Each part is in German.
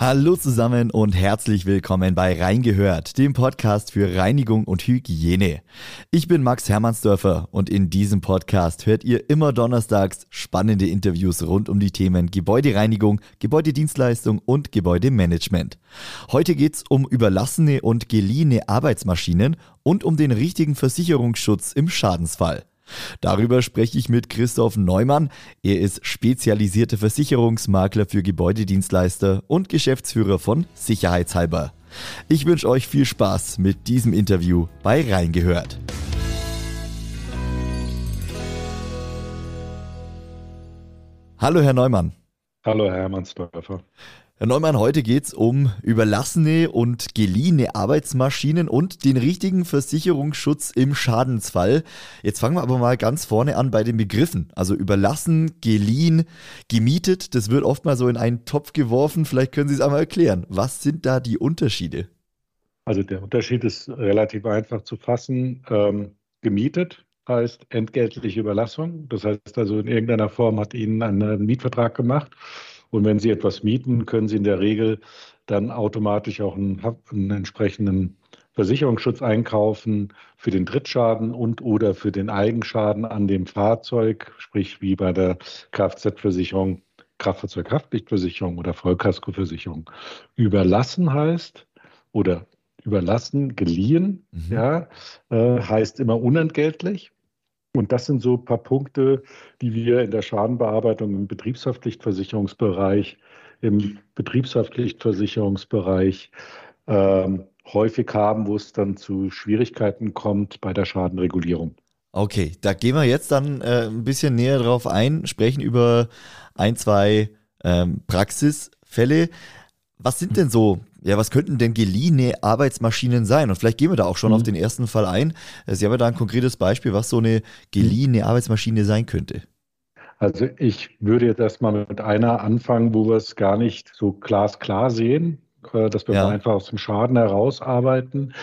Hallo zusammen und herzlich willkommen bei Reingehört, dem Podcast für Reinigung und Hygiene. Ich bin Max Herrmannsdörfer und in diesem Podcast hört ihr immer donnerstags spannende Interviews rund um die Themen Gebäudereinigung, Gebäudedienstleistung und Gebäudemanagement. Heute geht's um überlassene und geliehene Arbeitsmaschinen und um den richtigen Versicherungsschutz im Schadensfall. Darüber spreche ich mit Christoph Neumann. Er ist spezialisierter Versicherungsmakler für Gebäudedienstleister und Geschäftsführer von Sicherheitshalber. Ich wünsche euch viel Spaß mit diesem Interview bei Reingehört. Hallo Herr Neumann. Hallo Herr Herrmannsdörfer. Herr Neumann, heute geht es um überlassene und geliehene Arbeitsmaschinen und den richtigen Versicherungsschutz im Schadensfall. Jetzt fangen wir aber mal ganz vorne an bei den Begriffen. Also überlassen, geliehen, gemietet, das wird oft mal so in einen Topf geworfen. Vielleicht können Sie es einmal erklären. Was sind da die Unterschiede? Also der Unterschied ist relativ einfach zu fassen. Gemietet heißt entgeltliche Überlassung. Das heißt also, in irgendeiner Form hat Ihnen einen Mietvertrag gemacht. Und wenn Sie etwas mieten, können Sie in der Regel dann automatisch auch einen entsprechenden Versicherungsschutz einkaufen für den Drittschaden und oder für den Eigenschaden an dem Fahrzeug, sprich wie bei der Kfz-Versicherung, Kraftfahrzeughaftpflichtversicherung oder Vollkaskoversicherung. Überlassen heißt oder überlassen, geliehen, heißt immer unentgeltlich. Und das sind so ein paar Punkte, die wir in der Schadenbearbeitung im Betriebshaftpflichtversicherungsbereich, häufig haben, wo es dann zu Schwierigkeiten kommt bei der Schadenregulierung. Okay, da gehen wir jetzt dann ein bisschen näher drauf ein, sprechen über ein, zwei Praxisfälle. Was sind denn so? Ja, was könnten denn geliehene Arbeitsmaschinen sein? Und vielleicht gehen wir da auch schon auf den ersten Fall ein. Sie haben ja da ein konkretes Beispiel, was so eine geliehene Arbeitsmaschine sein könnte. Also ich würde jetzt erstmal mit einer anfangen, wo wir es gar nicht so glasklar sehen, dass wir einfach aus dem Schaden herausarbeiten.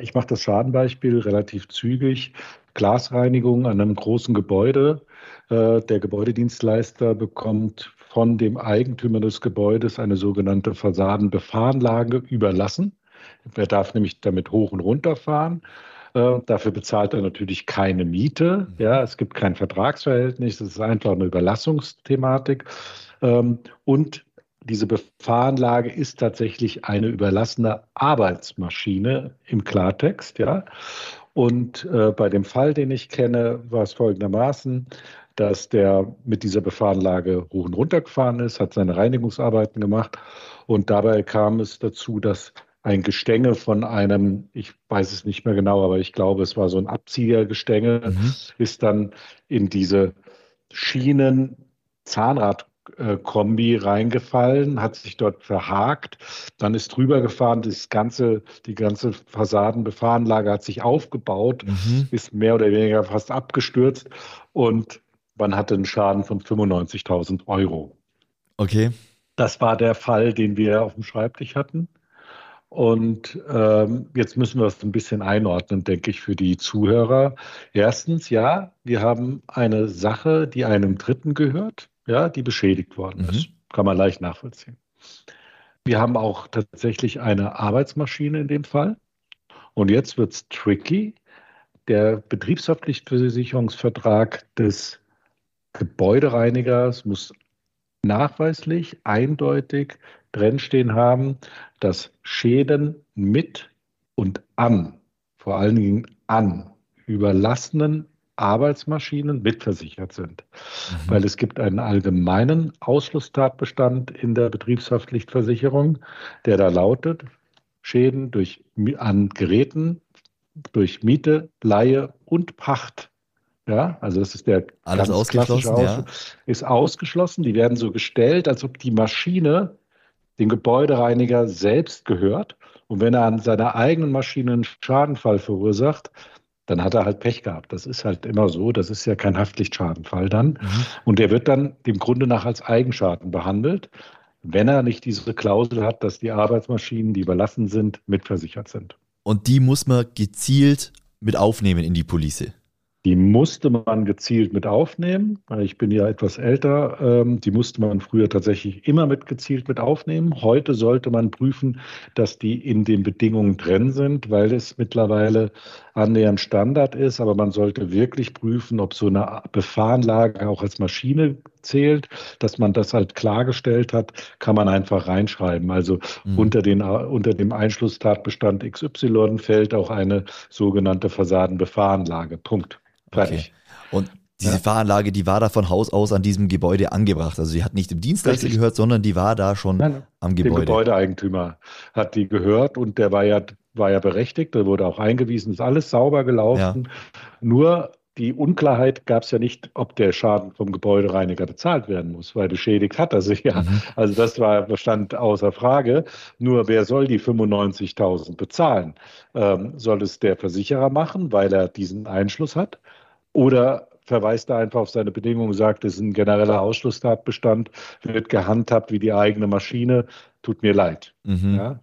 Ich mache das Schadenbeispiel relativ zügig. Glasreinigung an einem großen Gebäude. Der Gebäudedienstleister bekommt von dem Eigentümer des Gebäudes eine sogenannte Fassadenbefahranlage überlassen. Er darf nämlich damit hoch und runter fahren. Dafür bezahlt er natürlich keine Miete. Ja, es gibt kein Vertragsverhältnis. Es ist einfach eine Überlassungsthematik. Und diese Befahranlage ist tatsächlich eine überlassene Arbeitsmaschine im Klartext. Ja. Und bei dem Fall, den ich kenne, war es folgendermaßen, dass der mit dieser Befahranlage hoch und runter gefahren ist, hat seine Reinigungsarbeiten gemacht und dabei kam es dazu, dass ein Gestänge von einem, ich weiß es nicht mehr genau, aber ich glaube, es war so ein Abziehergestänge, ist dann in diese Schienen-Zahnrad-Kombi reingefallen, hat sich dort verhakt, dann ist drüber gefahren, die ganze Fassadenbefahranlage hat sich aufgebaut, ist mehr oder weniger fast abgestürzt und man hatte einen Schaden von 95.000 Euro. Okay. Das war der Fall, den wir auf dem Schreibtisch hatten. Und jetzt müssen wir es ein bisschen einordnen, denke ich, für die Zuhörer. Erstens, ja, wir haben eine Sache, die einem Dritten gehört, ja, die beschädigt worden ist. Kann man leicht nachvollziehen. Wir haben auch tatsächlich eine Arbeitsmaschine in dem Fall. Und jetzt wird es tricky. Der Betriebshaftpflichtversicherungsvertrag des Gebäudereinigers muss nachweislich, eindeutig drinstehen haben, dass Schäden mit und an, vor allen Dingen an, überlassenen Arbeitsmaschinen mitversichert sind. Weil es gibt einen allgemeinen Ausschlusstatbestand in der Betriebshaftpflichtversicherung, der da lautet, Schäden an Geräten, durch Miete, Leihe und Pacht. Ja, also das ist der alles ausgeschlossen, ist ausgeschlossen. Die werden so gestellt, als ob die Maschine dem Gebäudereiniger selbst gehört. Und wenn er an seiner eigenen Maschine einen Schadenfall verursacht, dann hat er halt Pech gehabt. Das ist halt immer so. Das ist ja kein Haftpflichtschadenfall dann. Und der wird dann dem Grunde nach als Eigenschaden behandelt, wenn er nicht diese Klausel hat, dass die Arbeitsmaschinen, die überlassen sind, mitversichert sind. Und die muss man gezielt mit aufnehmen in die Police. Die musste man gezielt mit aufnehmen. Ich bin ja etwas älter. Die musste man früher tatsächlich immer gezielt mit aufnehmen. Heute sollte man prüfen, dass die in den Bedingungen drin sind, weil es mittlerweile annähernd Standard ist. Aber man sollte wirklich prüfen, ob so eine Befahrenlage auch als Maschine zählt, dass man das halt klargestellt hat, kann man einfach reinschreiben. Also unter dem Einschlusstatbestand XY fällt auch eine sogenannte Fassadenbefahrenlage. Punkt. Fertig. Okay. Und diese Fahranlage, die war da von Haus aus an diesem Gebäude angebracht. Also die hat nicht dem Dienstleister gehört, sondern die war da schon am Gebäude. Der Gebäudeeigentümer hat die gehört und der war ja berechtigt, der wurde auch eingewiesen, ist alles sauber gelaufen. Ja. Nur die Unklarheit gab es ja nicht, ob der Schaden vom Gebäudereiniger bezahlt werden muss, weil beschädigt hat er sich ja. Mhm. Also das stand außer Frage. Nur wer soll die 95.000 bezahlen? Soll es der Versicherer machen, weil er diesen Einschluss hat? Oder verweist er einfach auf seine Bedingungen und sagt, es ist ein genereller Ausschlusstatbestand, wird gehandhabt wie die eigene Maschine, tut mir leid. Mhm. Ja?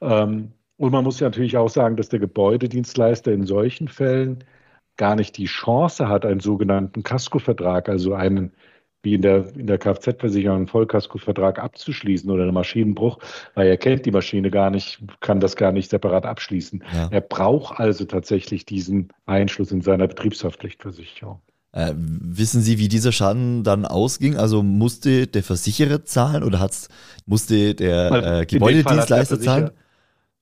Und man muss ja natürlich auch sagen, dass der Gebäudedienstleister in solchen Fällen gar nicht die Chance hat, einen sogenannten Kaskovertrag, also einen, wie in der Kfz-Versicherung, einen Vollkaskovertrag abzuschließen oder einen Maschinenbruch, weil er kennt die Maschine gar nicht, kann das gar nicht separat abschließen. Ja. Er braucht also tatsächlich diesen Einschluss in seiner Betriebshaftpflichtversicherung. Wissen Sie, wie dieser Schaden dann ausging? Also musste der Versicherer zahlen oder musste der Gebäudedienstleister zahlen?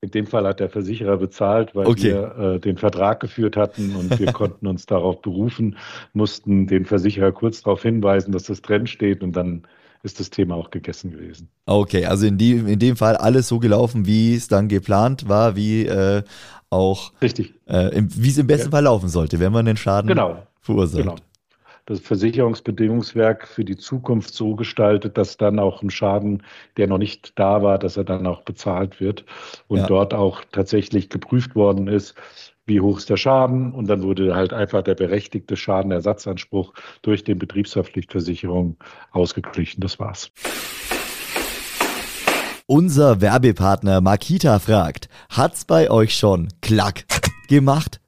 In dem Fall hat der Versicherer bezahlt, weil wir den Vertrag geführt hatten und wir konnten uns darauf berufen, mussten den Versicherer kurz darauf hinweisen, dass das drin steht und dann ist das Thema auch gegessen gewesen. Okay, also in dem Fall alles so gelaufen, wie es dann geplant war, wie auch richtig, wie es im besten Fall laufen sollte, wenn man den Schaden verursacht. Genau. Das Versicherungsbedingungswerk für die Zukunft so gestaltet, dass dann auch ein Schaden, der noch nicht da war, dass er dann auch bezahlt wird und dort auch tatsächlich geprüft worden ist, wie hoch ist der Schaden und dann wurde halt einfach der berechtigte Schadenersatzanspruch durch den Betriebshaftpflichtversicherung ausgeglichen. Das war's. Unser Werbepartner Makita fragt, hat's bei euch schon Klack gemacht?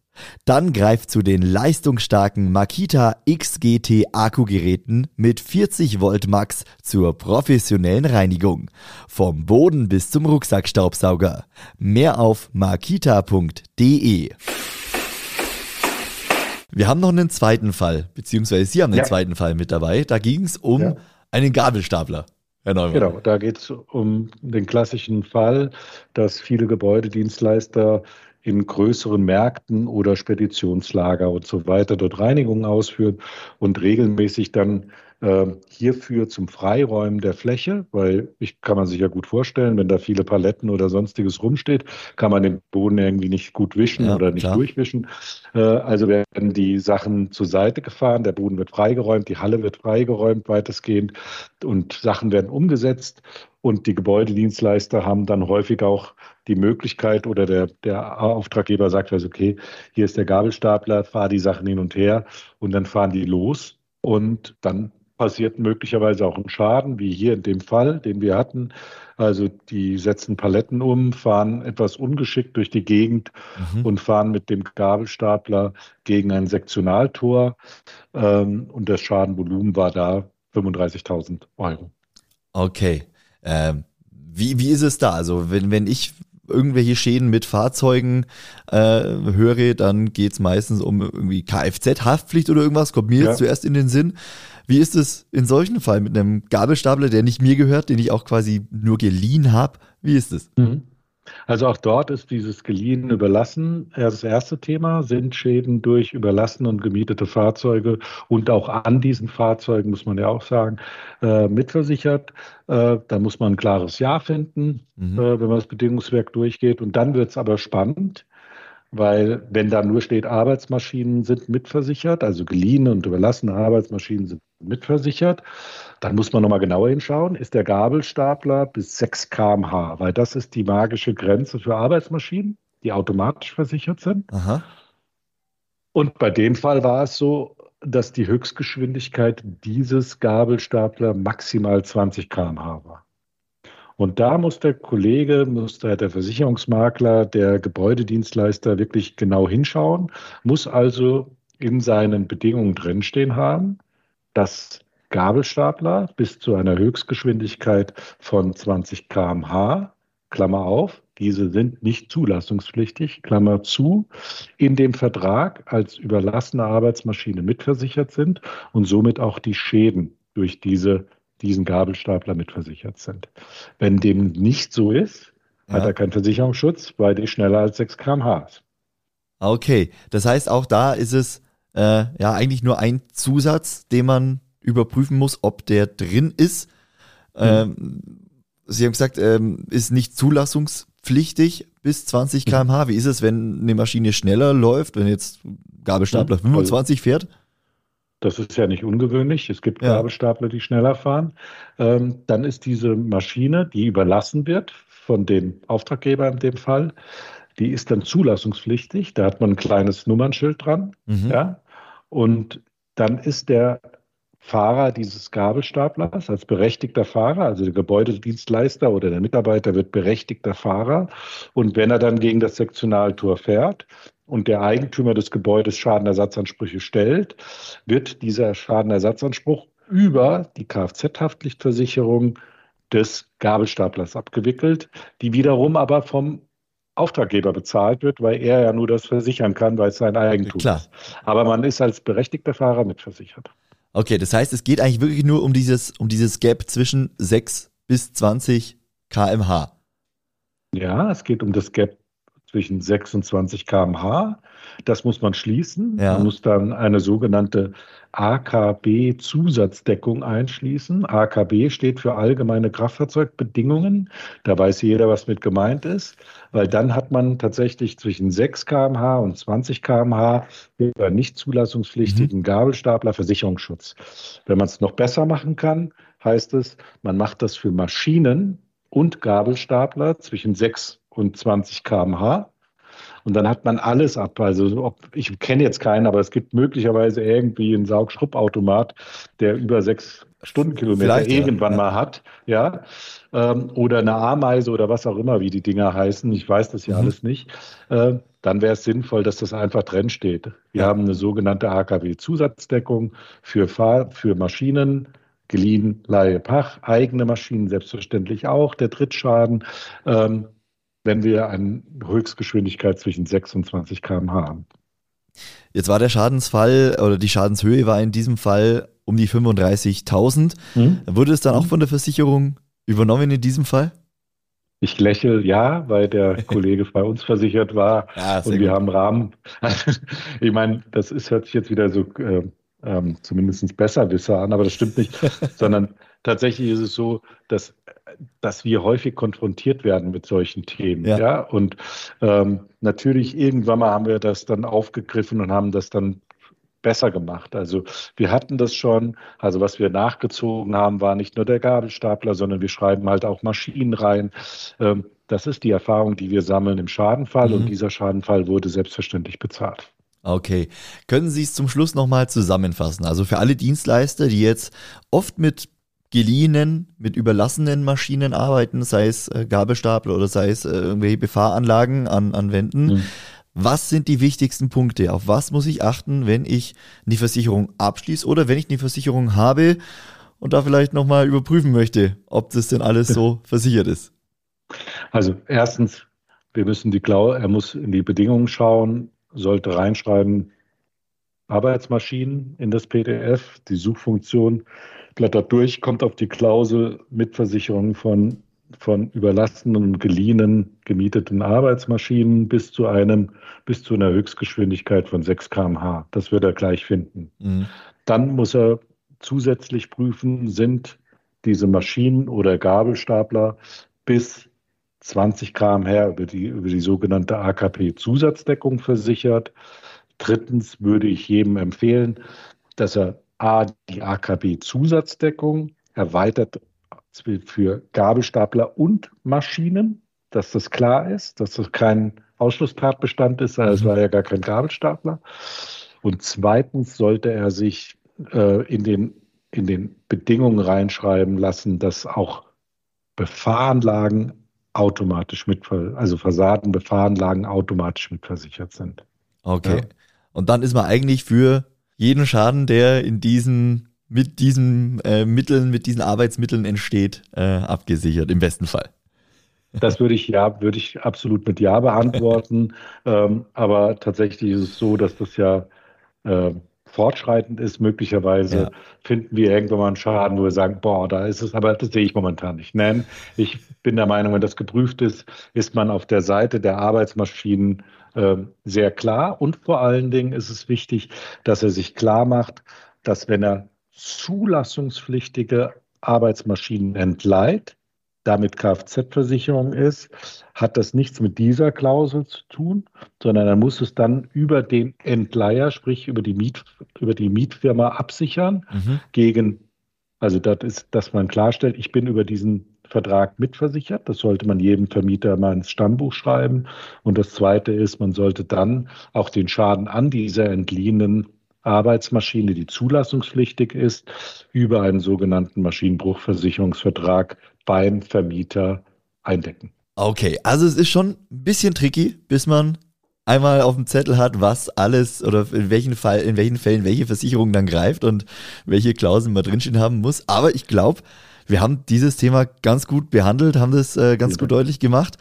Dann greift zu den leistungsstarken Makita XGT Akkugeräten mit 40 Volt Max zur professionellen Reinigung. Vom Boden bis zum Rucksackstaubsauger. Mehr auf makita.de. Wir haben noch einen zweiten Fall, beziehungsweise Sie haben einen zweiten Fall mit dabei. Da ging es um einen Gabelstapler. Genau, da geht es um den klassischen Fall, dass viele Gebäudedienstleister in größeren Märkten oder Speditionslager und so weiter dort Reinigungen ausführen und regelmäßig dann hierfür zum Freiräumen der Fläche, weil kann man sich ja gut vorstellen, wenn da viele Paletten oder sonstiges rumsteht, kann man den Boden irgendwie nicht gut wischen oder nicht durchwischen. Also werden die Sachen zur Seite gefahren, der Boden wird freigeräumt, die Halle wird freigeräumt weitestgehend und Sachen werden umgesetzt. Und die Gebäudedienstleister haben dann häufig auch die Möglichkeit oder der Auftraggeber sagt, also okay, hier ist der Gabelstapler, fahr die Sachen hin und her und dann fahren die los und dann passiert möglicherweise auch ein Schaden, wie hier in dem Fall, den wir hatten. Also die setzen Paletten um, fahren etwas ungeschickt durch die Gegend und fahren mit dem Gabelstapler gegen ein Sektionaltor und das Schadenvolumen war da 35.000 Euro. Okay. Wie ist es da? Also wenn ich irgendwelche Schäden mit Fahrzeugen höre, dann geht es meistens um irgendwie Kfz-Haftpflicht oder irgendwas, kommt mir jetzt zuerst in den Sinn. Wie ist es in solchen Fall mit einem Gabelstapler, der nicht mir gehört, den ich auch quasi nur geliehen habe? Wie ist es? Also auch dort ist dieses geliehen überlassen. Das erste Thema sind Schäden durch überlassen und gemietete Fahrzeuge und auch an diesen Fahrzeugen, muss man ja auch sagen, mitversichert. Da muss man ein klares Ja finden, wenn man das Bedingungswerk durchgeht. Und dann wird es aber spannend, weil wenn da nur steht, Arbeitsmaschinen sind mitversichert, also geliehene und überlassene Arbeitsmaschinen sind mitversichert, dann muss man nochmal genauer hinschauen, ist der Gabelstapler bis 6 km/h, weil das ist die magische Grenze für Arbeitsmaschinen, die automatisch versichert sind. Aha. Und bei dem Fall war es so, dass die Höchstgeschwindigkeit dieses Gabelstapler maximal 20 km/h war. Und da muss der Kollege, der Versicherungsmakler, der Gebäudedienstleister wirklich genau hinschauen, muss also in seinen Bedingungen drinstehen haben, dass Gabelstapler bis zu einer Höchstgeschwindigkeit von 20 km/h, Klammer auf, diese sind nicht zulassungspflichtig, Klammer zu, in dem Vertrag als überlassene Arbeitsmaschine mitversichert sind und somit auch die Schäden durch diesen Gabelstapler mitversichert sind. Wenn dem nicht so ist, hat er keinen Versicherungsschutz, weil die schneller als 6 km/h ist. Okay, das heißt, auch da ist es eigentlich nur ein Zusatz, den man überprüfen muss, ob der drin ist. Sie haben gesagt, ist nicht zulassungspflichtig bis 20 km/h. Wie ist es, wenn eine Maschine schneller läuft, wenn jetzt Gabelstapler 25 fährt? Das ist ja nicht ungewöhnlich. Es gibt Gabelstapler, die schneller fahren. Dann ist diese Maschine, die überlassen wird von dem Auftraggeber in dem Fall, die ist dann zulassungspflichtig. Da hat man ein kleines Nummernschild dran. Und dann ist der Fahrer dieses Gabelstaplers als berechtigter Fahrer, also der Gebäudedienstleister oder der Mitarbeiter wird berechtigter Fahrer. Und wenn er dann gegen das Sektionaltor fährt und der Eigentümer des Gebäudes Schadenersatzansprüche stellt, wird dieser Schadenersatzanspruch über die Kfz-Haftpflichtversicherung des Gabelstaplers abgewickelt, die wiederum aber vom Auftraggeber bezahlt wird, weil er ja nur das versichern kann, weil es sein Eigentum ist. Aber man ist als berechtigter Fahrer mitversichert. Okay, das heißt, es geht eigentlich wirklich nur um dieses Gap zwischen 6 bis 20 km/h. Ja, es geht um das Gap zwischen 6 und 20 km/h. Das muss man schließen. Ja. Man muss dann eine sogenannte AKB-Zusatzdeckung einschließen. AKB steht für allgemeine Kraftfahrzeugbedingungen. Da weiß jeder, was mit gemeint ist. Weil dann hat man tatsächlich zwischen 6 km/h und 20 km/h für nicht zulassungspflichtigen Gabelstapler Versicherungsschutz. Wenn man es noch besser machen kann, heißt es, man macht das für Maschinen und Gabelstapler zwischen 6 und 20 km/h. Und dann hat man alles ab. Also ich kenne jetzt keinen, aber es gibt möglicherweise irgendwie einen Saugschrubbautomat, der über 6 Stundenkilometer mal hat. Ja? Oder eine Ameise oder was auch immer, wie die Dinger heißen. Ich weiß das ja alles nicht. Dann wäre es sinnvoll, dass das einfach drin steht. Wir haben eine sogenannte AKW-Zusatzdeckung für Maschinen, geliehen, Leihe, Pacht, eigene Maschinen selbstverständlich auch, der Drittschaden, wenn wir eine Höchstgeschwindigkeit zwischen 6 und 20 km/h haben. Jetzt war der Schadensfall oder die Schadenshöhe war in diesem Fall um die 35.000. Wurde es dann auch von der Versicherung übernommen in diesem Fall? Ich lächle, ja, weil der Kollege bei uns versichert war und wir haben Rahmen. Ich meine, das hört sich jetzt wieder so zumindest besserwisser an, aber das stimmt nicht, sondern tatsächlich ist es so, dass wir häufig konfrontiert werden mit solchen Themen. Ja. Und natürlich irgendwann mal haben wir das dann aufgegriffen und haben das dann besser gemacht. Also wir hatten das schon, also was wir nachgezogen haben, war nicht nur der Gabelstapler, sondern wir schreiben halt auch Maschinen rein. Das ist die Erfahrung, die wir sammeln im Schadenfall und dieser Schadenfall wurde selbstverständlich bezahlt. Okay. Können Sie es zum Schluss nochmal zusammenfassen? Also für alle Dienstleister, die jetzt oft mit geliehenen, mit überlassenen Maschinen arbeiten, sei es Gabelstapler oder sei es irgendwelche Befahranlagen an Wänden. Was sind die wichtigsten Punkte? Auf was muss ich achten, wenn ich die Versicherung abschließe oder wenn ich eine Versicherung habe und da vielleicht nochmal überprüfen möchte, ob das denn alles so versichert ist? Also erstens, er muss in die Bedingungen schauen, sollte reinschreiben, Arbeitsmaschinen in das PDF, die Suchfunktion blättert durch, kommt auf die Klausel Mitversicherung von überlassenen und geliehenen, gemieteten Arbeitsmaschinen bis zu einer Höchstgeschwindigkeit von 6 km/h. Das wird er gleich finden. Dann muss er zusätzlich prüfen, sind diese Maschinen oder Gabelstapler bis 20 km/h über die sogenannte AKP-Zusatzdeckung versichert. Drittens würde ich jedem empfehlen, dass er die AKB-Zusatzdeckung erweitert für Gabelstapler und Maschinen, dass das klar ist, dass das kein Ausschlusstatbestand ist, weil es war ja gar kein Gabelstapler. Und zweitens sollte er sich in den Bedingungen reinschreiben lassen, dass auch Befahranlagen automatisch also Fassaden, Befahranlagen automatisch mitversichert sind. Okay. Ja. Und dann ist man eigentlich für jeden Schaden, der in diesen Arbeitsmitteln entsteht, abgesichert, im besten Fall. Das würde ich absolut mit Ja beantworten. Aber tatsächlich ist es so, dass das ja fortschreitend ist. Möglicherweise finden wir irgendwann mal einen Schaden, wo wir sagen, boah, da ist es, aber das sehe ich momentan nicht. Nein, ich bin der Meinung, wenn das geprüft ist, ist man auf der Seite der Arbeitsmaschinen sehr klar. Und vor allen Dingen ist es wichtig, dass er sich klar macht, dass wenn er zulassungspflichtige Arbeitsmaschinen entleiht, damit Kfz-Versicherung ist, hat das nichts mit dieser Klausel zu tun, sondern er muss es dann über den Entleiher, sprich über die Mietfirma absichern, dass man klarstellt, ich bin über diesen Vertrag mitversichert. Das sollte man jedem Vermieter mal ins Stammbuch schreiben. Und das Zweite ist, man sollte dann auch den Schaden an dieser entliehenen Arbeitsmaschine, die zulassungspflichtig ist, über einen sogenannten Maschinenbruchversicherungsvertrag beim Vermieter eindecken. Okay, also es ist schon ein bisschen tricky, bis man einmal auf dem Zettel hat, was alles oder in welchen Fällen welche Versicherung dann greift und welche Klauseln man drinstehen haben muss. Aber ich glaube, wir haben dieses Thema ganz gut behandelt, haben das ganz gut deutlich gemacht.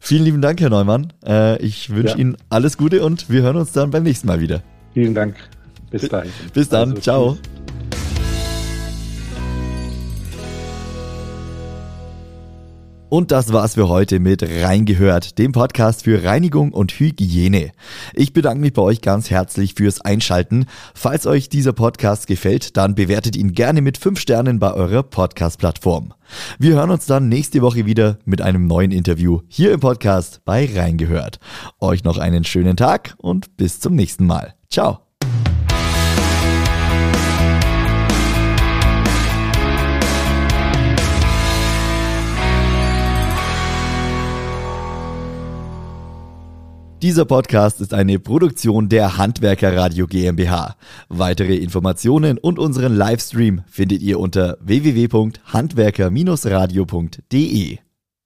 Vielen lieben Dank, Herr Neumann. Ich wünsche Ihnen alles Gute und wir hören uns dann beim nächsten Mal wieder. Vielen Dank. Bis dahin. Bis dann. Also, ciao. Tschüss. Und das war's für heute mit Reingehört, dem Podcast für Reinigung und Hygiene. Ich bedanke mich bei euch ganz herzlich fürs Einschalten. Falls euch dieser Podcast gefällt, dann bewertet ihn gerne mit 5 Sternen bei eurer Podcast-Plattform. Wir hören uns dann nächste Woche wieder mit einem neuen Interview hier im Podcast bei Reingehört. Euch noch einen schönen Tag und bis zum nächsten Mal. Ciao. Dieser Podcast ist eine Produktion der Handwerker Radio GmbH. Weitere Informationen und unseren Livestream findet ihr unter www.handwerker-radio.de.